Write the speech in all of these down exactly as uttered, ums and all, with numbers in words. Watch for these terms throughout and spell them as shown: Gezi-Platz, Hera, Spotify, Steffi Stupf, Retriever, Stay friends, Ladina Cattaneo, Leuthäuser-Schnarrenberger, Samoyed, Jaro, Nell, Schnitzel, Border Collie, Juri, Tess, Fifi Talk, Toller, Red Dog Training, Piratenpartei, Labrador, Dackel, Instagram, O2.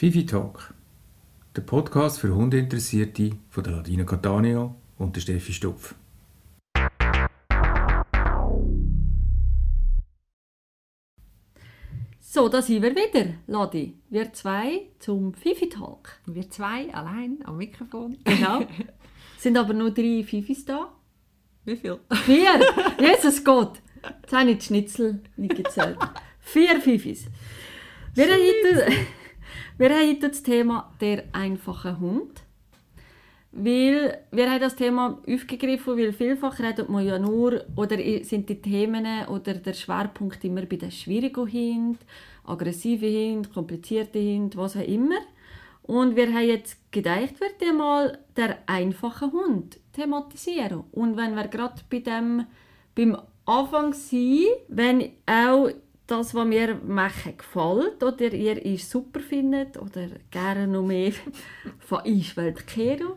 Fifi Talk, der Podcast für Hundeinteressierte von der Ladina Cattaneo und der Steffi Stupf. So, da sind wir wieder, Ladi. Wir zwei zum Fifi Talk. Wir zwei allein am Mikrofon. Genau. Sind aber nur drei Fifis da. Wie viel? Vier! Jesus Gott! Jetzt habe ich die Schnitzel nicht gezählt. Vier Fifis. Wir haben, wir haben heute das Thema «Der einfache Hund». Weil wir haben das Thema aufgegriffen, weil vielfach redet man ja nur, oder sind die Themen oder der Schwerpunkt immer bei den schwierigen Hunden, aggressiven Hunden, komplizierten Hunden, was auch immer. Und wir haben jetzt gedacht, wir werden mal «Der einfache Hund» thematisieren. Und wenn wir gerade bei dem, beim Anfang sind, wenn auch das, was wir machen, gefällt oder ihr es super findet oder gerne noch mehr von «Ich will kehren»,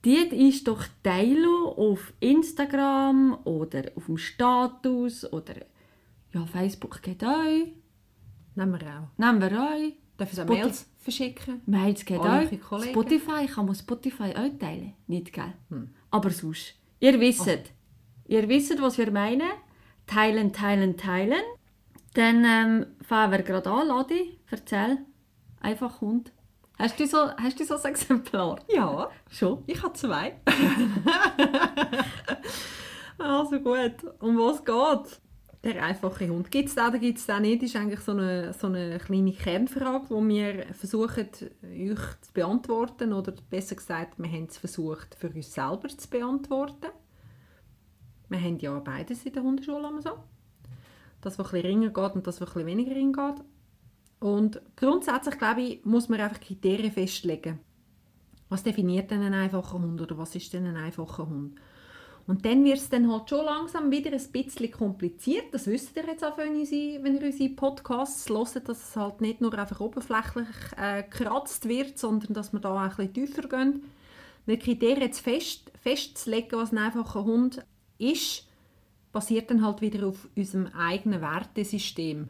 dort ist doch Teilo auf Instagram oder auf dem Status oder ja, Facebook geht euch. Nehmen wir auch. Nehmen wir euch. Darf ich auch Mails verschicken? Mails geht euch. Spotify, kann man Spotify auch teilen? Nicht, gell? Hm. Aber sonst. Ihr wisst, oh. ihr wisst, was wir meinen. Teilen, teilen, teilen. Dann ähm, fangen wir gerade an, Ladi. Erzähl. Einfach Hund. Hast du so, hast du so ein Exemplar? Ja, schon. Ich habe zwei. Also gut, um was geht's? Der einfache Hund. Gibt es den oder gibt es den nicht? Das ist eigentlich so eine, so eine kleine Kernfrage, die wir versuchen, euch zu beantworten. Oder besser gesagt, wir haben es versucht, für uns selber zu beantworten. Wir haben ja beides in der Hundeschule so. Das, was etwas ringer geht und das, was etwas weniger ringer geht. Und grundsätzlich, glaube ich, muss man einfach Kriterien festlegen. Was definiert denn einen einfachen Hund oder was ist denn ein einfacher Hund? Und dann wird es dann halt schon langsam wieder ein bisschen kompliziert. Das wisst ihr jetzt auch, wenn ihr unsere Podcasts hört, dass es halt nicht nur einfach oberflächlich äh, gekratzt wird, sondern dass wir da auch ein bisschen tiefer gehen. Weil Kriterien jetzt fest, festzulegen, was ein einfacher Hund ist, basiert dann halt wieder auf unserem eigenen Wertesystem.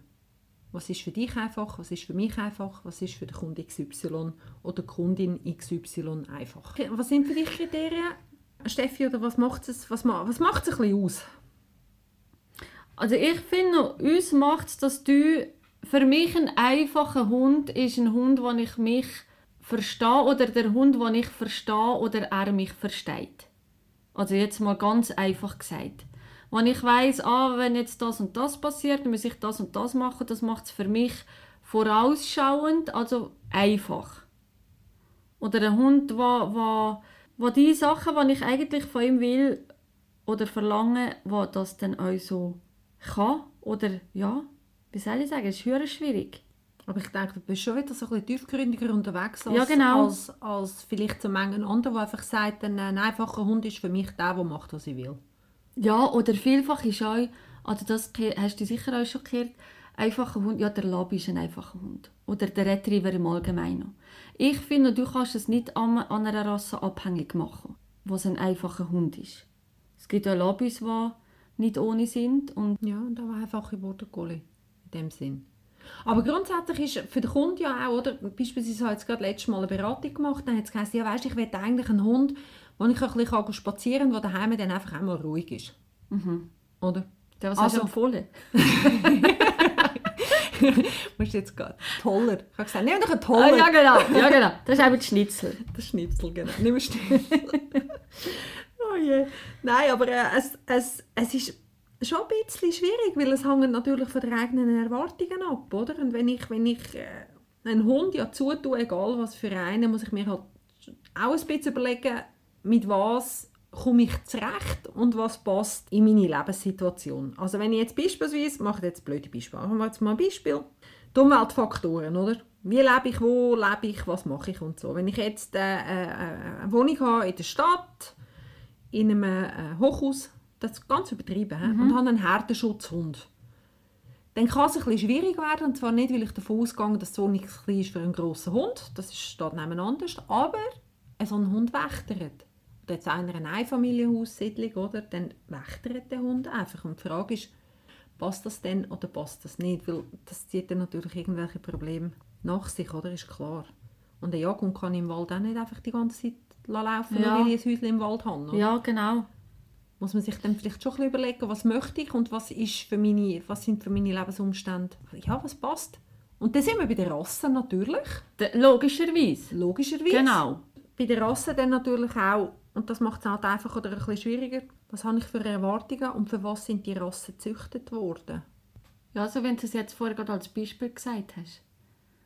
Was ist für dich einfach, was ist für mich einfach, was ist für den Kunden X Y oder Kundin X Y einfach. Was sind für dich Kriterien, Steffi, oder was macht es was, was macht's ein bisschen aus? Also ich finde, uns macht es, dass du, für mich ein einfacher Hund ist ein Hund, den ich mich verstehe oder der Hund, den ich verstehe oder er mich versteht. Also jetzt mal ganz einfach gesagt. Wenn ich weiss, ah, wenn jetzt das und das passiert, muss ich das und das machen, das macht es für mich vorausschauend, also einfach. Oder ein Hund, wo, wo, wo die Sachen, die ich eigentlich von ihm will oder verlange, wo das dann auch so kann. Oder ja, wie soll ich sagen, es ist schwierig. Aber ich denke, du bist schon wieder so ein bisschen tiefgründiger unterwegs als, ja, genau. als, als vielleicht so manchen anderen, der einfach sagt, ein einfacher Hund ist für mich der, der macht, was ich will. Ja, oder vielfach ist auch, also das hast du sicher auch schon gehört, einfacher Hund, ja, der Lab ist ein einfacher Hund. Oder der Retriever im Allgemeinen. Ich finde, du kannst es nicht an, an einer Rasse abhängig machen, was ein einfacher Hund ist. Es gibt ja Labis, die nicht ohne sind. Und ja, und auch einfache Border Collie in dem Sinn. Aber grundsätzlich ist für den Kunden ja auch, oder beispielsweise habe ich jetzt gerade letztes Mal eine Beratung gemacht, dann hat es geheißen, ja weisst du, ich will eigentlich einen Hund, wo ich ein bisschen spazieren kann, der daheim dann einfach einmal ruhig ist. Mhm. Oder? Der, was also, hast du empfohlen? Musst du jetzt gehen. Toller. Ich habe gesagt, nimm doch einen Toller. Ah, ja, genau. ja, genau. Das ist eben der Schnitzel. Der Schnitzel, genau. Nimm einen Schnitzel. Oh je. Nein, aber äh, es, es, es ist schon ein bisschen schwierig, weil es hängt natürlich von den eigenen Erwartungen ab, oder? Und wenn ich, wenn ich äh, einen Hund ja zutue, egal was für einen, muss ich mir halt auch ein bisschen überlegen, mit was komme ich zurecht und was passt in meine Lebenssituation. Also wenn ich jetzt beispielsweise, mache jetzt blöde Beispiele, machen wir jetzt mal ein Beispiel, die Umweltfaktoren, oder? Wie lebe ich, wo lebe ich, was mache ich und so. Wenn ich jetzt äh, äh, eine Wohnung habe in der Stadt, in einem äh, Hochhaus, das ist ganz übertrieben, mhm. und habe einen Herderschutzhund, dann kann es ein bisschen schwierig werden, und zwar nicht, weil ich davon ausgehe, dass so nichts klein ist für einen grossen Hund, das steht nebeneinander, aber so ein Hund wächtert. Oder jetzt einer eine Einfamilienhaussiedlung, oder? Dann wächtert der Hund einfach. Und die Frage ist, passt das denn oder passt das nicht? Weil das zieht dann natürlich irgendwelche Probleme nach sich, oder? Ist klar. Und ein Jagdhund kann ich im Wald auch nicht einfach die ganze Zeit laufen, ja. nur weil ich ein Häuschen im Wald habe. Ja, genau. Muss man sich dann vielleicht schon ein bisschen überlegen, was möchte ich und was, ist für meine, was sind für meine Lebensumstände, ja, was passt. Und dann sind wir bei der Rasse natürlich. De, logischerweise. Logischerweise. Genau. Bei der Rasse dann natürlich auch, und das macht es halt einfach oder ein bisschen schwieriger, was habe ich für Erwartungen und für was sind die Rassen gezüchtet worden? Ja, also wenn du es jetzt vorher gerade als Beispiel gesagt hast.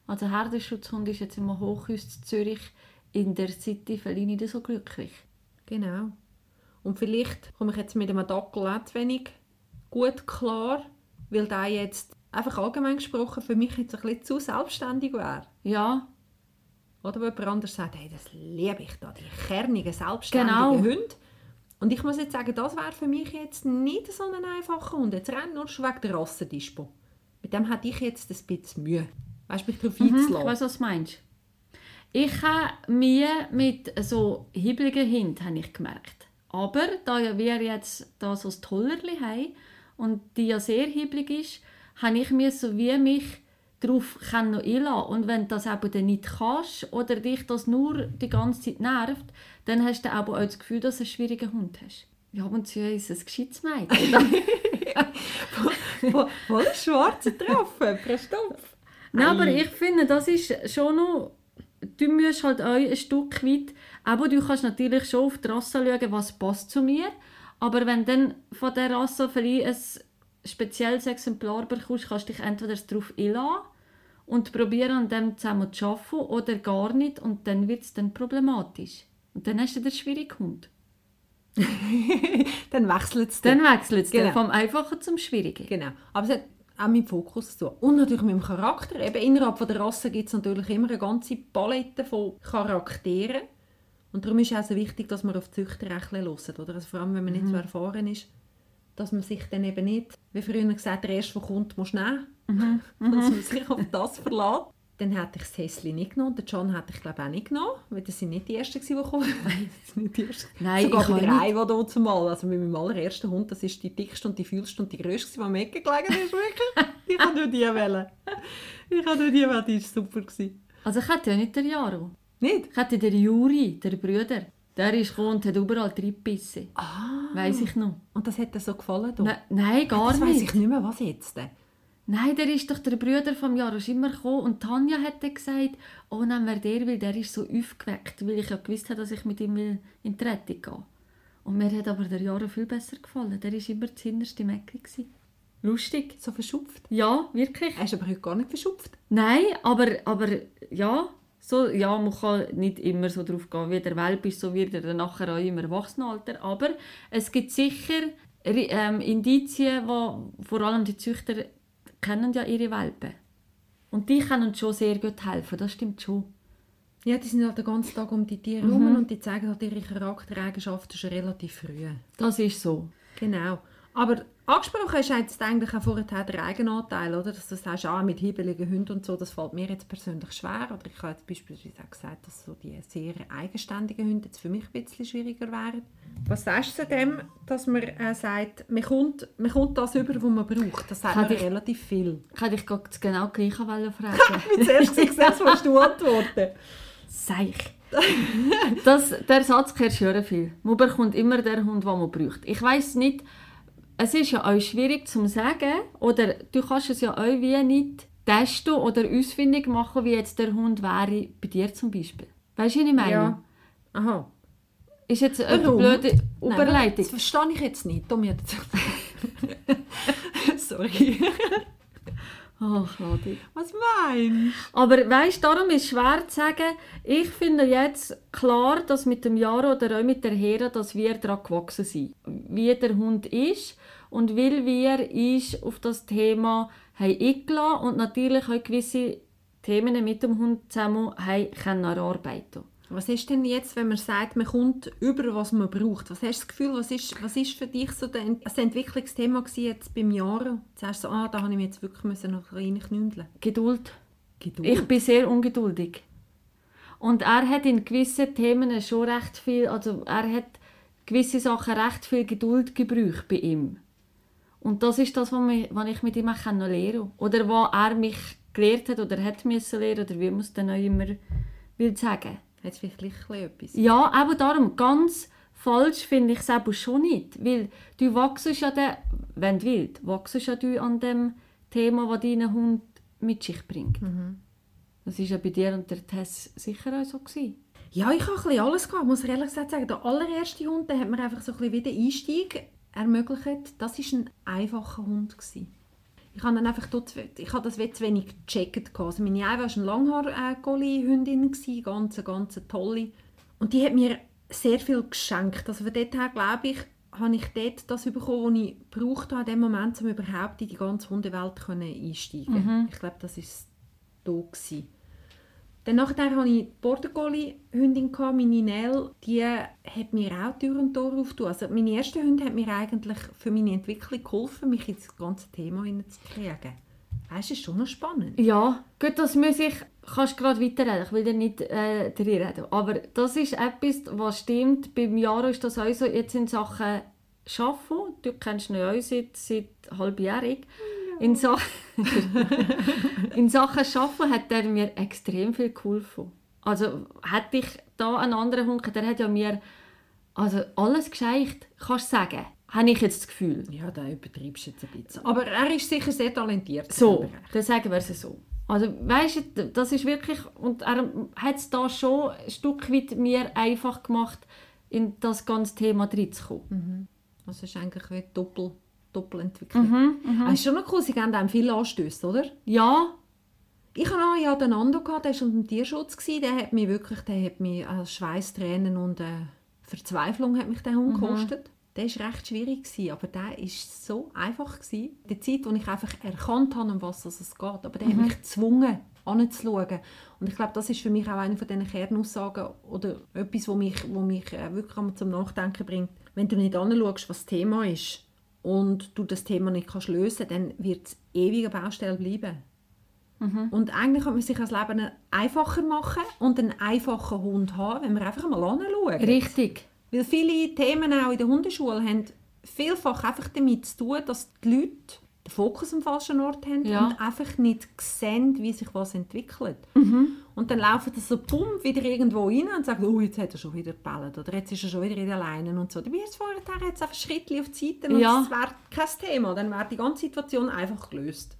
Also Herderschutzhund ist jetzt im Hochhaus Zürich in der City vielleicht nicht so glücklich. Genau. Und vielleicht komme ich jetzt mit einem Dackel auch zu wenig gut klar, weil der jetzt einfach allgemein gesprochen für mich jetzt ein bisschen zu selbstständig wäre. Ja. Oder wo jemand anders sagt, hey, das liebe ich da, die kernigen, selbstständigen genau. Hunde. Und ich muss jetzt sagen, das wäre für mich jetzt nicht so ein einfacher Hund. Jetzt rennt nur schon wegen der Rassendispo. Mit dem hätte ich jetzt ein bisschen Mühe. Weißt du, mich darauf mhm, einzulassen? Ich weiss, was du meinst. Ich habe mir mit so hibbeligen Hunden, habe ich gemerkt. Aber da ja wir jetzt da so ein Tollerli haben und die ja sehr hibbelig ist, habe ich mir so wie mich darauf noch einlassen. Und wenn du das eben dann nicht kannst oder dich das nur die ganze Zeit nervt, dann hast du aber auch das Gefühl, dass du einen schwierigen Hund hast. Ja, und zu ist ein gescheites Mädchen. Voll schwarz getroffen, Christoph. Nein, aber ich finde, das ist schon noch... Du musst halt auch ein Stück weit... Aber du kannst natürlich schon auf die Rasse schauen, was passt zu mir. Aber wenn du dann von dieser Rasse vielleicht ein spezielles Exemplar bekommst, kannst du dich entweder darauf einlassen und probieren, an dem zusammen zu arbeiten oder gar nicht. Und dann wird es dann problematisch. Und dann hast du den schwierigen Hund. Dann wechselt es dann. Dann wechselt es genau. Vom Einfachen zum Schwierigen. Genau. Aber es hat auch mit dem Fokus zu tun. Und natürlich mit dem Charakter. Eben innerhalb von der Rasse gibt es natürlich immer eine ganze Palette von Charakteren. Und darum ist es auch so wichtig, dass man auf die Züchter hört, oder? Also vor allem, wenn man nicht so erfahren ist, dass man sich dann eben nicht, wie früher gesagt, der erste, der kommt, muss nehmen. Mhm. Dass man sich auf das verlässt. Dann hätte ich das Häsli nicht genommen, den John hätte ich glaube auch nicht genommen, weil das sind nicht die Ersten, die kamen. Nein, das sind nicht die Ersten. Nein, sogar bei der Eiwa dort mal. Also mit meinem allerersten Hund, das war die dickste und die fühlste und die grösste, die mir mitgelegen ist, wirklich. Ich kann nur die wählen. Ich kann nur die wählen, die war super. Also ich hätte ja nicht den Jaro. Nicht? Ich hatte den Juri, den Bruder. Der ist gekommen und hat überall reingebissen. Ah. Weiss ich noch. Und das hat dir so gefallen? Ne, nein, gar das nicht. Das weiss ich nicht mehr, was jetzt denn? Nein, der ist doch der Bruder vom Jaro immer gekommen. Und Tanja hat dann gesagt, oh, nehmen wir den, weil der ist so aufgeweckt, weil ich ja gewusst habe, dass ich mit ihm in die Rettung gehe. Und mir hat aber der Jaro viel besser gefallen. Der war immer das hinterste Mäckchen. Lustig. So verschupft? Ja, wirklich. Er ist aber heute gar nicht verschupft. Nein, aber, aber ja... So, ja, man kann nicht immer so drauf gehen, wie der Welpe ist, so wird er nachher auch im Erwachsenenalter. Aber es gibt sicher ähm, Indizien, wo vor allem die Züchter kennen ja ihre Welpen. Und die können uns schon sehr gut helfen, das stimmt schon. Ja, die sind halt den ganzen Tag um die Tiere herum mhm. und die zeigen halt ihre Charaktereigenschaften schon relativ früh. Das ist so. Genau. Aber angesprochen ist jetzt eigentlich auch vorher der Eigenanteil, oder? Dass du sagst, ah, mit hibbeligen Hunden und so, das fällt mir jetzt persönlich schwer. Oder ich habe jetzt beispielsweise auch gesagt, dass so die sehr eigenständigen Hunde jetzt für mich ein bisschen schwieriger wären. Was sagst du dem, dass man äh, sagt, man kommt, man kommt das über, was man braucht? Das sagt man relativ viel. Ich hätte dich genau gleich fragen wollen. Mit zuerst gesagt, musst du antworten. Seich. Das, der Satz gehört schon viel. Man bekommt immer den Hund, den man braucht. Ich weiss nicht, es ist ja auch schwierig zu sagen, oder du kannst es ja auch wie nicht testen oder ausfindig machen, wie jetzt der Hund wäre bei dir zum Beispiel. Weißt du, was ich meine? Ja. Aha. Ist jetzt eine Warum? blöde Überleitung. Nein, das verstehe ich jetzt nicht. Sorry. Oh, schade. Was meinst du? Aber weißt, darum ist es schwer zu sagen, ich finde jetzt klar, dass mit dem Jaro oder auch mit der Hera, dass wir daran gewachsen sind. Wie der Hund ist und weil wir uns auf das Thema eingelassen haben und natürlich auch gewisse Themen mit dem Hund zusammen haben erarbeiten. Was ist denn jetzt, wenn man sagt, man kommt über, was man braucht? Was hast du das Gefühl, was ist, was ist für dich so ein Entwicklungsthema gewesen jetzt beim Jaro? Jetzt sagst du, so, ah, da habe ich mich jetzt wirklich noch reinknündeln. Geduld. Geduld. Ich bin sehr ungeduldig. Und er hat in gewissen Themen schon recht viel, also er hat gewisse Sachen recht viel Geduld gebraucht bei ihm. Und das ist das, was ich mit ihm auch lernen kann. Oder was er mich gelehrt hat oder hat müssen lernen oder wie man es dann auch immer würde sagen. Hat es vielleicht etwas? Ja, aber darum, ganz falsch finde ich es aber schon nicht. Weil du wachst ja, den, wenn du willst, wachst ja du an dem Thema, das dein Hund mit sich bringt. Mhm. Das war ja bei dir und der Tess sicher auch so gewesen. Ja, ich habe ein bisschen alles gehabt, muss ich ehrlich sagen. Der allererste Hund, der hat mir einfach so ein bisschen wieder Einstieg ermöglicht. Das war ein einfacher Hund gewesen. Ich habe dann einfach dort, ich habe das zu wenig gecheckt. Also meine Eva war eine Langhaar-Collie-Hündin, eine ganz, ganz tolle. Und die hat mir sehr viel geschenkt. Also von dort her, glaube ich, habe ich dort das bekommen, was ich brauchte in dem Moment, um überhaupt in die ganze Hundewelt einsteigen können. Mhm. Ich glaube, das war es da. Dann nachher hatte ich die Border Collie-Hündin, meine Nell, die hat mir auch Tür und Tor aufgetan. Also meine erste Hündin hat mir eigentlich für meine Entwicklung geholfen, mich in das ganze Thema hineinzukriegen. Weißt du, das ist schon noch spannend. Ja, gut, das muss ich, kannst du gerade weiterreden, ich will dir nicht äh, darüber reden. Aber das ist etwas, was stimmt. Beim Jaro ist das also jetzt in Sachen Schaffen, du kennst ihn ja auch seit, seit halbjährig. In, Sa- in Sachen Schaffen hat er mir extrem viel geholfen. Also hätte ich da einen anderen Hund, der hat ja mir also alles gescheicht, kannst du sagen. Habe ich jetzt das Gefühl. Ja, da übertreibst du jetzt ein bisschen. Aber er ist sicher sehr talentiert. So, dann sagen wir es so. Also weißt du, das ist wirklich, und er hat es da schon ein Stück weit mir einfach gemacht, in das ganze Thema reinzukommen. Mhm. Das ist eigentlich wie doppelt. Doppelentwicklung. Mhm, mhm. Das ist schon noch cool, sie geben einem viele Anstöße, oder? Ja. Ich hatte auch ja den Nando, der war unter Tierschutz. Der hat mich wirklich, der hat mich also Schweiß, Tränen und äh, Verzweiflung hat mich der Hund mhm. gekostet. Der war recht schwierig, aber der war so einfach. In der Zeit, in der ich einfach erkannt habe, um was es geht. Aber der mhm. hat mich gezwungen, anzuschauen. Und ich glaube, das ist für mich auch eine von diesen Kernaussagen oder etwas, was mich, wo mich wirklich zum Nachdenken bringt. Wenn du nicht anschaust, was das Thema ist, und du das Thema nicht kannst lösen, dann wird es ewig eine Baustelle bleiben. Mhm. Und eigentlich kann man sich das Leben einfacher machen und einen einfachen Hund haben, wenn man einfach mal hinschauen. Richtig. Weil viele Themen auch in der Hundeschule haben vielfach einfach damit zu tun, dass die Leute den Fokus am falschen Ort haben ja. und einfach nicht sehen, wie sich was entwickelt. Mhm. Und dann laufen das so bumm wieder irgendwo rein und sagen, oh, jetzt hat er schon wieder gebellt oder jetzt ist er schon wieder in der Leine und so. Dabei ist es vorher jetzt einfach Schrittchen auf die Seite und ja. das wäre kein Thema. Dann wäre die ganze Situation einfach gelöst.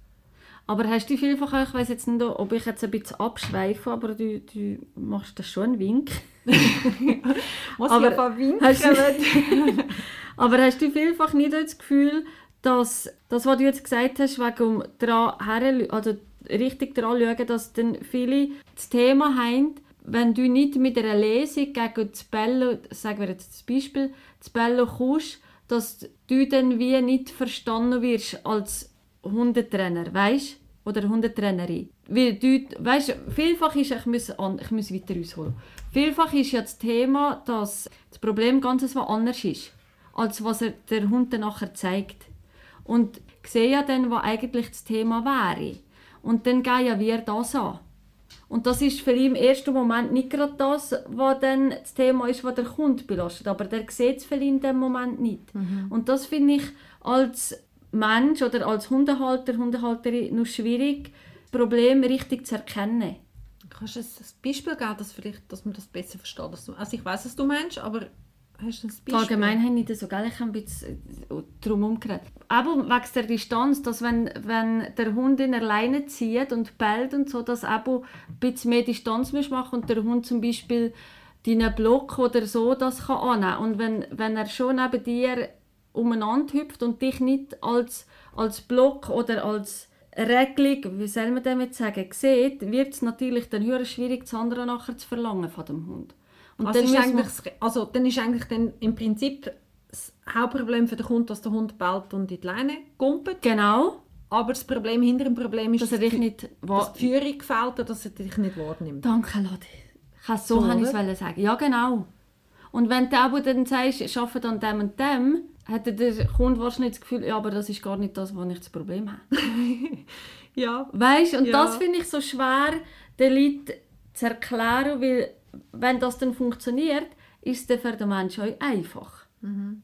Aber hast du vielfach, ich weiss jetzt nicht, ob ich jetzt ein bisschen abschweife, aber du, du machst das schon einen Wink. Muss aber ich aber winken? Hast du, aber hast du vielfach nicht das Gefühl, dass das, was du jetzt gesagt hast, wegen daran her, also richtig daran schauen, dass dann viele das Thema haben, wenn du nicht mit einer Lesung gegen das Bello, sagen wir jetzt das Beispiel, das Bello kommst, dass du dann wie nicht verstanden wirst als Hundetrainer, weißt du? Oder Hundetrainerin. Weil du, weißt, vielfach ist, ich muss, an, ich muss weiter ausholen, vielfach ist ja das Thema, dass das Problem ganz etwas anders ist, als was er der Hund dann nachher zeigt. Und sehe ja dann, was eigentlich das Thema wäre. Und dann gehen ja wir das an. Und das ist für ihn im ersten Moment nicht gerade das, was dann das Thema ist, was der Kunde belastet. Aber der sieht es für ihn in dem Moment nicht. Mhm. Und das finde ich als Mensch oder als Hundehalter, Hundehalterin noch schwierig, das Problem richtig zu erkennen. Kannst du ein Beispiel geben, dass, vielleicht, dass man das besser versteht? Also ich weiss, was du meinst, aber... Allgemein habe ich das so, gell? Ich habe ein bisschen drum umgeredet. Eben wegen der Distanz, dass wenn, wenn der Hund in der Leine zieht und bellt und so, dass eben ein bisschen mehr Distanz machen muss und der Hund zum Beispiel deinen Block oder so das kann annehmen. Und wenn, wenn er schon neben dir umeinander hüpft und dich nicht als, als Block oder als Regelung, wie soll man damit sagen, sieht, wird es natürlich dann höher schwierig, das andere nachher zu verlangen von dem Hund. Und also, dann ist eigentlich, also dann ist eigentlich dann im Prinzip das Hauptproblem für den Hund, dass der Hund bellt und in die Leine kumpelt. Genau. Aber das Problem hinter dem Problem ist, dass, dass er dich nicht wahr- dass die Führung gefällt oder dass er dich nicht wahrnimmt. Danke, Lade. Ich kann so, so ich es sagen. Ja, genau. Und wenn du aber dann sagst, ich arbeite an dem und dem, hat der Kunde wahrscheinlich das Gefühl, ja, aber das ist gar nicht das, wo ich das Problem habe. Ja. Weißt, und ja. das finde ich so schwer, den Leuten zu erklären, weil wenn das dann funktioniert, ist es für den Menschen auch einfach. Mhm.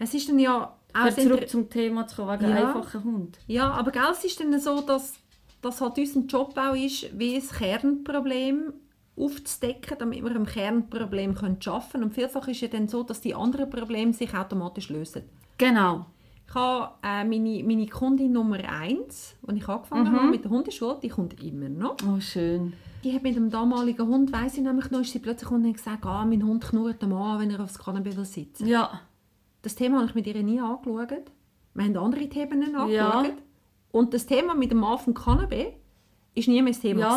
Es ist dann ja auch zurück zum Thema zu kommen, wegen ja. einfachen Hund. Ja, aber gell, es ist dann so, dass das halt unser Job auch ist, wie das Kernproblem aufzudecken, damit wir am Kernproblem arbeiten können. Und vielfach ist es ja dann so, dass die anderen Probleme sich automatisch lösen. Genau. Ich habe äh, meine, meine Kundin Nummer eins, als ich angefangen mhm. habe mit der Hundeschule, die kommt immer noch. Oh, schön. Die hat mit dem damaligen Hund, weiss ich nämlich noch, ist sie plötzlich und hat gesagt, ah, mein Hund knurrt am an, wenn er aufs Cannabis sitzt. Ja. Das Thema habe ich mit ihr nie angeschaut. Wir haben andere Themen angeschaut. Ja. Und das Thema mit dem Mann vom Cannabis war nie mehr das Thema. Ja.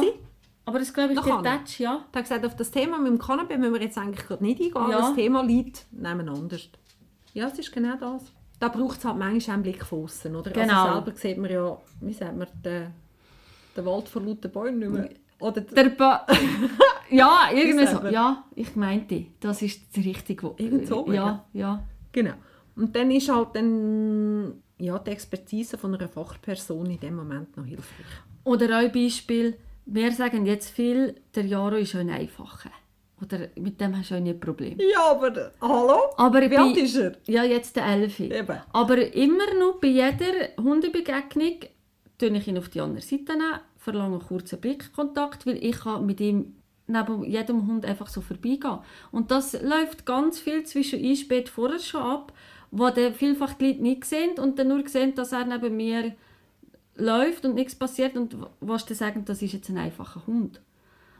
Aber das glaube ich da der Touch, ja. Ich habe gesagt, auf das Thema mit dem Cannabis müssen wir jetzt eigentlich gerade nicht eingehen. Ja. Das Thema liegt nebeneinander. Ja, es ist genau das. Da braucht es halt manchmal einen Blick von aussen, oder? Genau. Also selber sieht man ja, wie sagt man, den, den Wald vor lauter Bäumen nicht mehr. Oder der ba- ja, irgendwie so. Ja, ich meinte, das ist das Richtige. Wo- Irgend so. Ja, ja. Genau. Und dann ist halt dann, ja, die Expertise von einer Fachperson in dem Moment noch hilfreich. Oder ein Beispiel, wir sagen jetzt viel, der Jaro ist ein Einfacher. Oder mit dem hast du auch nie ein Problem. Ja, aber hallo? Aber wie bei, alt ist er? Ja, jetzt der Elfi. Eben. Aber immer noch bei jeder Hundebegegnung tue ich ihn auf die andere Seite, verlange einen kurzen Blickkontakt, weil ich kann mit ihm neben jedem Hund einfach so vorbeigehen. Und das läuft ganz viel zwischen ein spät vorher schon ab, wo dann vielfach die Leute nicht sehen und dann nur sehen, dass er neben mir läuft und nichts passiert und was dann sagen, das ist jetzt ein einfacher Hund.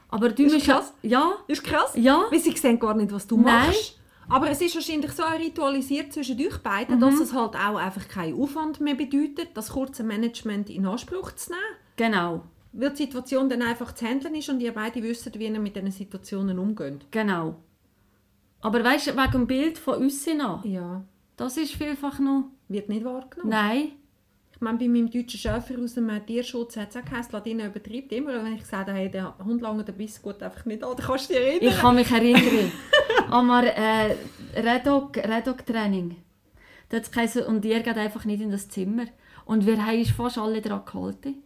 Aber du ist krass. Ja. Ist krass? Ja. Weil sie sehen gar nicht, was du Nein. machst. Aber es ist wahrscheinlich so ritualisiert zwischen euch beiden, mhm. dass es halt auch einfach keinen Aufwand mehr bedeutet, das kurze Management in Anspruch zu nehmen. Genau. Weil die Situation dann einfach zu handeln ist und ihr beide wisst, wie ihr mit diesen Situationen umgeht. Genau. Aber weißt du, wegen dem Bild von uns an, ja. das ist vielfach noch... Wird nicht wahrgenommen. Nein. Ich meine, bei meinem deutschen Schäfer aus dem Tierschutz hat es auch geheißen, Ladina übertreibt immer. Und wenn ich gesagt habe, hey, der Hund langt den Biss gut einfach nicht an, dann kannst du dich erinnern. Ich kann mich erinnern. Aber äh, Red Dog, Red Dog Training. Da hat es geheißen, und ihr geht einfach nicht in das Zimmer. Und wir haben fast alle daran gehalten.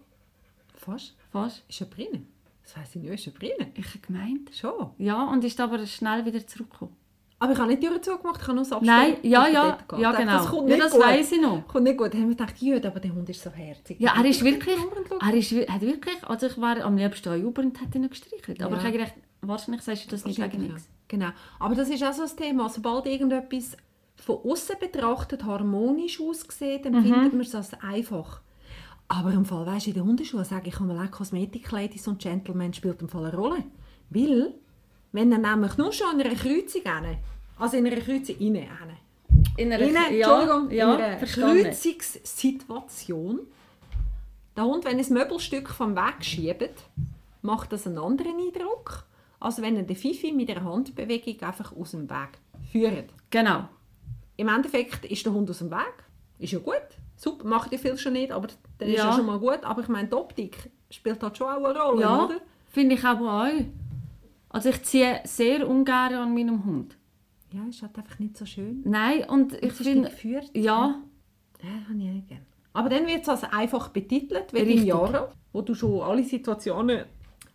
Fast? Fast. Ist er drin? Das weiss ich nicht, ist er drin? Ich habe gemeint. Schon? Ja, und ist aber schnell wieder zurückgekommen. Aber ich habe nicht die Türen zugemacht, ich habe nur das Abstellen. Nein, ja, ja, ja, genau. Das kommt nicht ja, das weiss ich noch. Kommt nicht gut. Da haben wir gedacht, ja, aber der Hund ist so herzig. Ja, er ist wirklich, er ist, hat wirklich, also ich war am liebsten an Uber und hätte ihn noch gestreichelt. Ja. Aber ich habe gedacht, wahrscheinlich sagst du das nicht wegen nichts. Genau. Aber das ist auch so ein Thema, sobald irgendetwas von außen betrachtet harmonisch aussieht, dann mhm. findet man es als einfach. Aber im Fall, weißt du, in den Hundeschule sage ich, ich habe mal auch Kosmetik-Ladies und Gentlemen spielt im Fall eine Rolle. Weil, wenn er nämlich nur schon in einer Kreuzung rein, also in einer Kreuzung rein, in einer, rein, ja, Entschuldigung, ja, in einer Kreuzungssituation, der Hund, wenn er ein Möbelstück vom Weg schiebt, macht das einen anderen Eindruck, als wenn er den Fifi mit der Handbewegung einfach aus dem Weg führt. Genau. Im Endeffekt ist der Hund aus dem Weg, ist ja gut. Super, macht ja viel schon nicht, aber dann ja. ist ja schon mal gut. Aber ich meine, die Optik spielt halt schon auch eine Rolle, ja, oder? Ja, finde ich aber auch. Also ich ziehe sehr ungern an meinem Hund. Ja, ist halt einfach nicht so schön. Nein, und, und ich finde... geführt. Ja. Ja, das habe ich auch gerne. Aber dann wird es also einfach betitelt, wie im Jaro, wo du schon alle Situationen,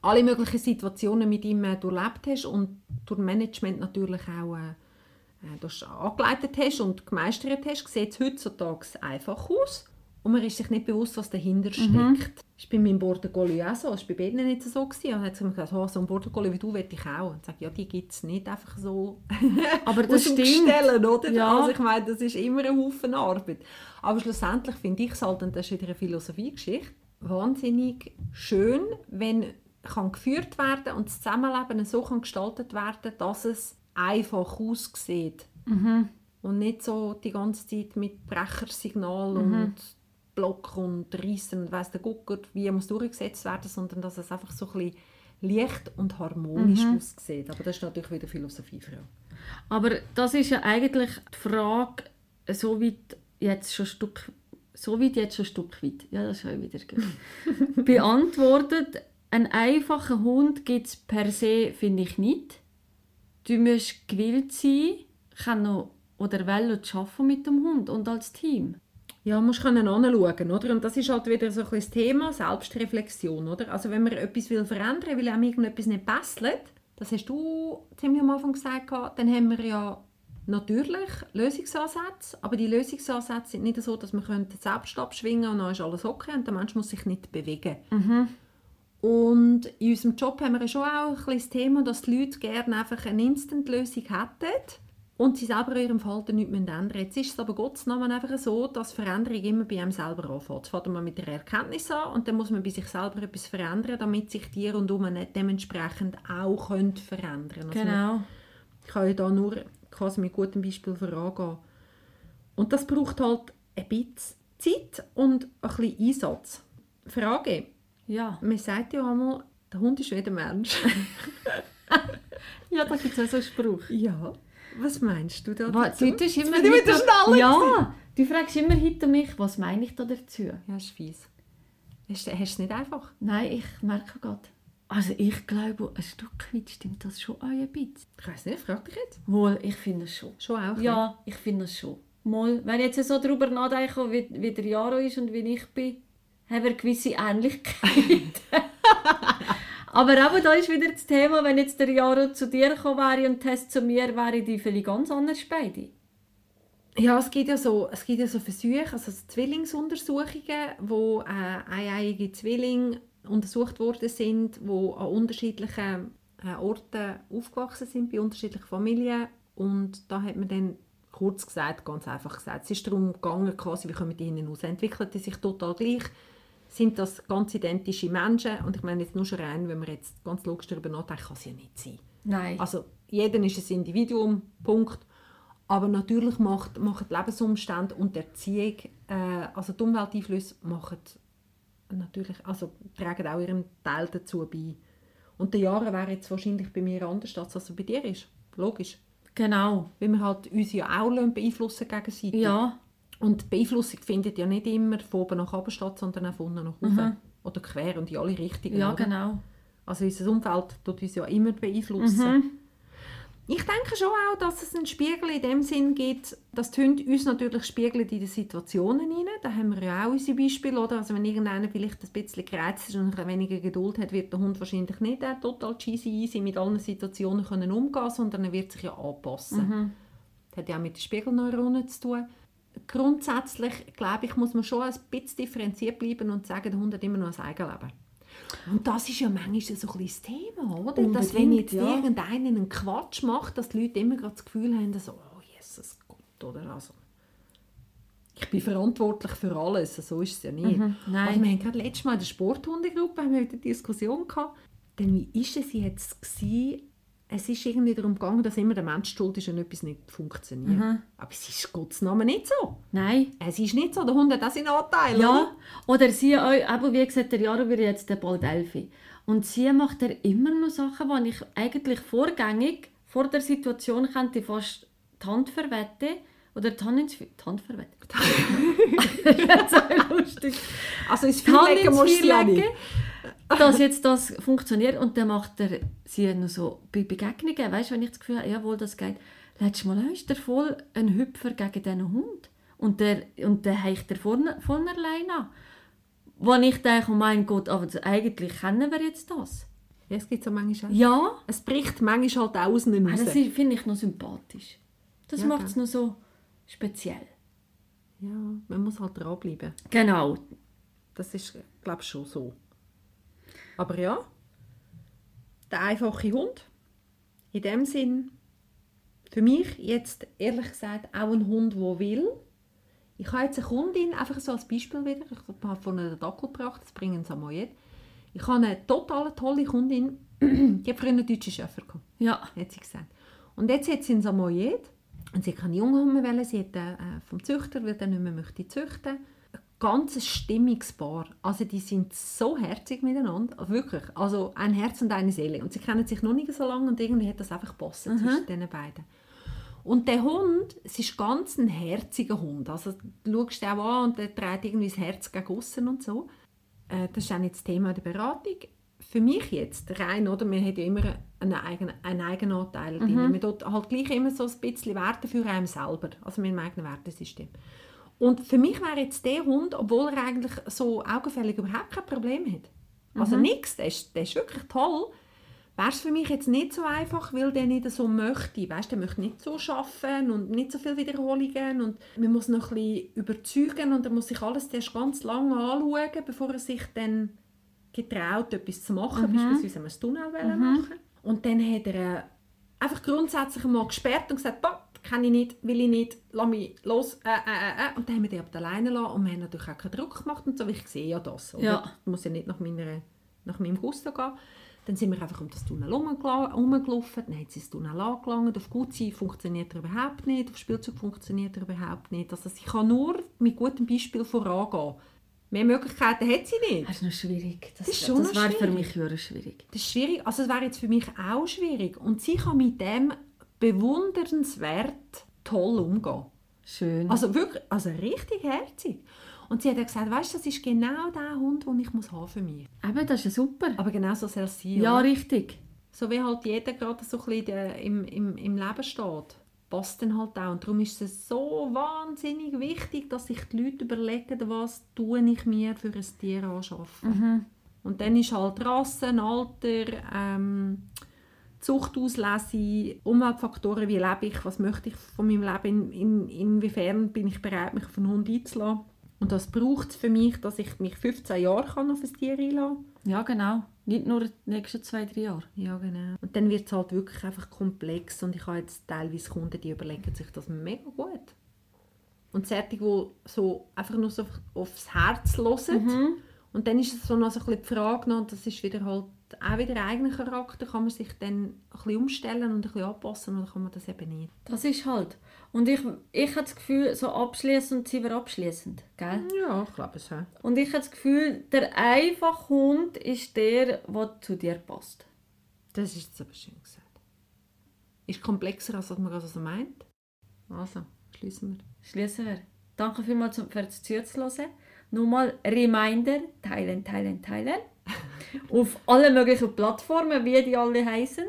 alle möglichen Situationen mit ihm durchlebt hast und durch Management natürlich auch... Äh, das angeleitet hast und gemeistert hast, sieht es heutzutage einfach aus. Und man ist sich nicht bewusst, was dahinter steckt. Mhm. Das war bei meinem Border Collie auch so. Das war bei beiden nicht so. Und dann hat sie mir gesagt, oh, so ein Border Collie wie du will ich auch. Und ich sage, ja, die gibt es nicht einfach so. Aber das stimmt. Oder? Ja. Also ich meine, das ist immer ein Haufen Arbeit. Aber schlussendlich finde ich es halt, und das ist wieder eine Philosophiegeschichte, wahnsinnig schön, wenn kann geführt werden und das Zusammenleben so kann gestaltet werden, dass es einfach aussieht. Mhm. Und nicht so die ganze Zeit mit Brechersignal mhm. und Block und Reissen und weiss der Gucker, wie muss durchgesetzt werden, sondern dass es einfach so ein bisschen leicht und harmonisch mhm. aussieht. Aber das ist natürlich wieder Philosophiefrage. Aber das ist ja eigentlich die Frage, so weit jetzt schon ein Stück, so weit jetzt schon ein Stück weit, ja, das ist auch wieder gut. Beantwortet, einen einfachen Hund gibt es per se, finde ich, nicht. Du musst gewillt sein, kann noch oder will arbeiten mit dem Hund und als Team. Ja, man muss hinschauen, oder? Und das ist halt wieder so ein bisschen das Thema Selbstreflexion, oder? Also wenn man etwas will verändern will, weil einem irgendetwas nicht passt, das hast du ziemlich am Anfang gesagt, dann haben wir ja natürlich Lösungsansätze, aber die Lösungsansätze sind nicht so, dass man selbst abschwingen könnte und dann ist alles okay und der Mensch muss sich nicht bewegen. Mhm. Und in unserem Job haben wir schon auch ein bisschen das Thema, dass die Leute gerne einfach eine Instant-Lösung hätten und sie selber in ihrem Verhalten nichts ändern müssen. Jetzt ist es aber Gottes Namen einfach so, dass Veränderung immer bei einem selber anfängt. Jetzt fängt man mit der Erkenntnis an und dann muss man bei sich selber etwas verändern, damit sich die rundum nicht dementsprechend auch verändern können. Genau. Also ich kann ja da nur quasi mit gutem Beispiel vorangehen. Und das braucht halt ein bisschen Zeit und ein bisschen Einsatz. Frage. Ja. Man sagt ja einmal, der Hund ist wie der Mensch. Ja, da gibt es auch so einen Spruch. Ja. Was meinst du da dazu? Du, du immer bin ich wieder schneller. Ja, du fragst immer hinter mich, was meine ich da dazu? Ja, das ist fies. Hast du es nicht einfach? Nein, ich merke gerade. Also ich glaube, ein Stück weit stimmt das schon auch ein bisschen. Ich weiss nicht, frag dich jetzt. Wohl, ich finde es schon. Schon auch? Ja, ich finde es schon. Mal, wenn ich jetzt so darüber nachdenke, wie, wie der Jaro ist und wie ich bin, haben wir gewisse Ähnlichkeiten. Aber auch da ist wieder das Thema, wenn jetzt der Jaro zu dir gekommen wäre und Tess zu mir, wäre die vielleicht ganz anders beide. Ja, es gibt ja so, es gibt ja so Versuche, also Zwillingsuntersuchungen, wo äh, eineiige Zwillinge untersucht worden sind, die an unterschiedlichen äh, Orten aufgewachsen sind, bei unterschiedlichen Familien. Und da hat man dann kurz gesagt, ganz einfach gesagt, es ist darum gegangen, quasi, wie kommen die hinten raus. Entwickeln die sich total gleich? Sind das ganz identische Menschen? Und ich meine jetzt nur schon rein, wenn man jetzt ganz logisch darüber nachdenkt, kann es ja nicht sein. Nein. Also jeder ist ein Individuum, Punkt. Aber natürlich macht, machen die Lebensumstände und die Erziehung, äh, also die Umwelteinflüsse machen natürlich, also tragen auch ihren Teil dazu bei. Und die Jahre wären jetzt wahrscheinlich bei mir anders, als das bei dir ist. Logisch. Genau. Weil wir halt uns ja auch beeinflussen gegenseitig. Ja. Und die Beeinflussung findet ja nicht immer von oben nach oben statt, sondern auch von unten nach oben. Mhm. Oder quer und in alle Richtungen. Ja, oder? Genau. Also unser Umfeld tut uns ja immer beeinflussen. Mhm. Ich denke schon auch, dass es einen Spiegel in dem Sinn gibt, dass die Hunde uns natürlich spiegeln in den Situationen hinein. Da haben wir ja auch unsere Beispiele. Oder? Also wenn irgendeiner vielleicht ein bisschen gereizt ist und ein bisschen weniger Geduld hat, wird der Hund wahrscheinlich nicht äh, total cheesy easy mit allen Situationen können umgehen, sondern er wird sich ja anpassen. Mhm. Das hat ja auch mit den Spiegelneuronen zu tun. Grundsätzlich, glaube ich, muss man schon ein bisschen differenziert bleiben und sagen, der Hund hat immer noch ein Eigenleben. Und das ist ja manchmal so ein kleines Thema, oder? Dass wenn jetzt ja. irgendeiner einen Quatsch macht, dass die Leute immer gerade das Gefühl haben, dass, oh Jesus Gott, oder? Also, ich bin verantwortlich für alles, so ist es ja nicht. Mhm, nein. Also, wir haben gerade letztes Mal in der Sporthundegruppe haben wir wieder eine Diskussion gehabt. Denn wie war es jetzt gewesen? Es ist irgendwie darum gegangen, dass immer der Mensch schuld ist, wenn etwas nicht funktioniert. Mhm. Aber es ist Gottes Namen nicht so. Nein. Es ist nicht so. Der Hund hat auch seinen Anteil. Ja. Oder, oder sie auch, wie gesagt, der Jaro wird jetzt bald elf. Und sie macht er immer noch Sachen, die ich eigentlich vorgängig, vor der Situation, könnte fast die Hand verwette. Oder die Hand ins Feuer. Die Hand verwette. Das ist so lustig. Also ins Feuer musst du legen. Dass jetzt das funktioniert und dann macht er sie noch so bei Begegnungen, weißt du, wenn ich das Gefühl habe, jawohl, das geht. Letztes Mal ist er voll ein Hüpfer gegen diesen Hund und der und der heicht er vorne vorne allein an. Wo ich denke, oh mein Gott, aber eigentlich kennen wir jetzt das. Ja, es gibt so manchmal auch. Ja. Es bricht manchmal halt aus und raus. Das finde ich noch sympathisch. Das ja, macht es noch so speziell. Ja, man muss halt dranbleiben. Genau. Das ist, glaube ich, schon so. Aber ja, der einfache Hund, in dem Sinn, für mich jetzt ehrlich gesagt auch ein Hund, der will. Ich habe jetzt eine Kundin, einfach so als Beispiel wieder, ich habe vorhin den Dackel gebracht, das bringt einen Samoyed. Ich habe eine total tolle Kundin, die hat früher einen deutschen Schäfer gehabt, ja. Hat sie gesagt. Und jetzt hat sie einen Samoyed und sie hat keinen Jungen mehr, sie hat einen, äh, vom Züchter, weil er nicht mehr möchte züchten. Ganzes stimmiges Paar. Also die sind so herzig miteinander. Wirklich. Also ein Herz und eine Seele. Und sie kennen sich noch nicht so lange und irgendwie hat das einfach gepasst mhm. zwischen den beiden. Und der Hund, es ist ganz ein herziger Hund. Also du schaust ihn auch an und der dreht irgendwie das Herz gegen aussen und so. Äh, das ist auch nicht das Thema der Beratung. Für mich jetzt rein, oder? Man hat ja immer einen eigenen, einen eigenen Anteil. Mhm. Man tut halt gleich immer so ein bisschen Werte für einen selber. Also mit dem eigenen Wertesystem. Und für mich wäre jetzt der Hund, obwohl er eigentlich so augenfällig überhaupt kein Problem hat, also mhm. nichts, der ist, der ist wirklich toll, wäre es für mich jetzt nicht so einfach, weil der nicht so möchte. Weißt, der möchte nicht so arbeiten und nicht so viele Wiederholungen und man muss noch ein bisschen überzeugen und er muss sich alles erst ganz lange anschauen, bevor er sich dann getraut, etwas zu machen. Mhm. Beispielsweise haben wir das Tunnel mhm. machen. Und dann hat er einfach grundsätzlich mal gesperrt und gesagt, «Bah, kann ich nicht, will ich nicht, lass mich los.» äh, äh, äh. Und dann haben wir den aber alleine gelassen. Und wir haben natürlich auch keinen Druck gemacht. Und so, ich sehe ja das. Oder? Ja. Ich muss ja nicht nach, meiner, nach meinem Gusto gehen. Dann sind wir einfach um das Tunnel herumgelaufen, dann hat sie das Tunnel angelangt. Auf gut sein funktioniert er überhaupt nicht, auf Spielzeug funktioniert er überhaupt nicht. Also sie kann nur mit gutem Beispiel vorangehen. Mehr Möglichkeiten hat sie nicht. Das ist noch schwierig. Das, das, das wäre für mich auch schwierig. Das ist schwierig. Also es wäre jetzt für mich auch schwierig. Und sie kann mit dem bewundernswert toll umgehen. Schön. Also wirklich, also richtig herzig. Und sie hat ja gesagt, weißt du, das ist genau der Hund, den ich für mich haben muss. Eben, das ist ja super. Aber genau so soll es sein. Ja, oder? Richtig. So wie halt jeder gerade so ein bisschen im, im, im Leben steht, passt dann halt auch. Und darum ist es so wahnsinnig wichtig, dass sich die Leute überlegen, was tue ich mir für ein Tier anschaffen. Mhm. Und dann ist halt Rassen, Alter, ähm, Zuchtauslese, Umweltfaktoren, wie lebe ich, was möchte ich von meinem Leben, in, in, inwiefern bin ich bereit, mich auf einen Hund einzulassen. Und das braucht es für mich, dass ich mich fünfzehn Jahre kann auf ein Tier einlassen kann. Ja, genau. Nicht nur die nächsten zwei, drei Jahre. Ja, genau. Und dann wird es halt wirklich einfach komplex. Und ich habe jetzt teilweise Kunden, die überlegen sich das mega gut. Und solche, die so einfach nur so aufs Herz hören. Mhm. Und dann ist es so noch so ein bisschen die Frage, noch, und das ist wieder halt auch wieder eigenen Charakter, kann man sich dann ein bisschen umstellen und ein bisschen anpassen, oder kann man das eben nicht. Das ist halt. Und ich, ich habe das Gefühl, so abschliessend sind wir abschliessend, gell? Ja, ich glaube es. Ja. Und ich habe das Gefühl, der einfache Hund ist der, der zu dir passt. Das ist jetzt aber schön gesagt. Ist komplexer, als man das also meint. Also, schließen wir. Schließen wir. Danke vielmals fürs Zuhören. Nochmal Reminder, teilen, teilen, teilen. Auf alle möglichen Plattformen, wie die alle heißen.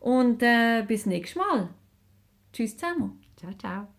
Und äh, bis nächstes Mal. Tschüss zusammen. Ciao, ciao.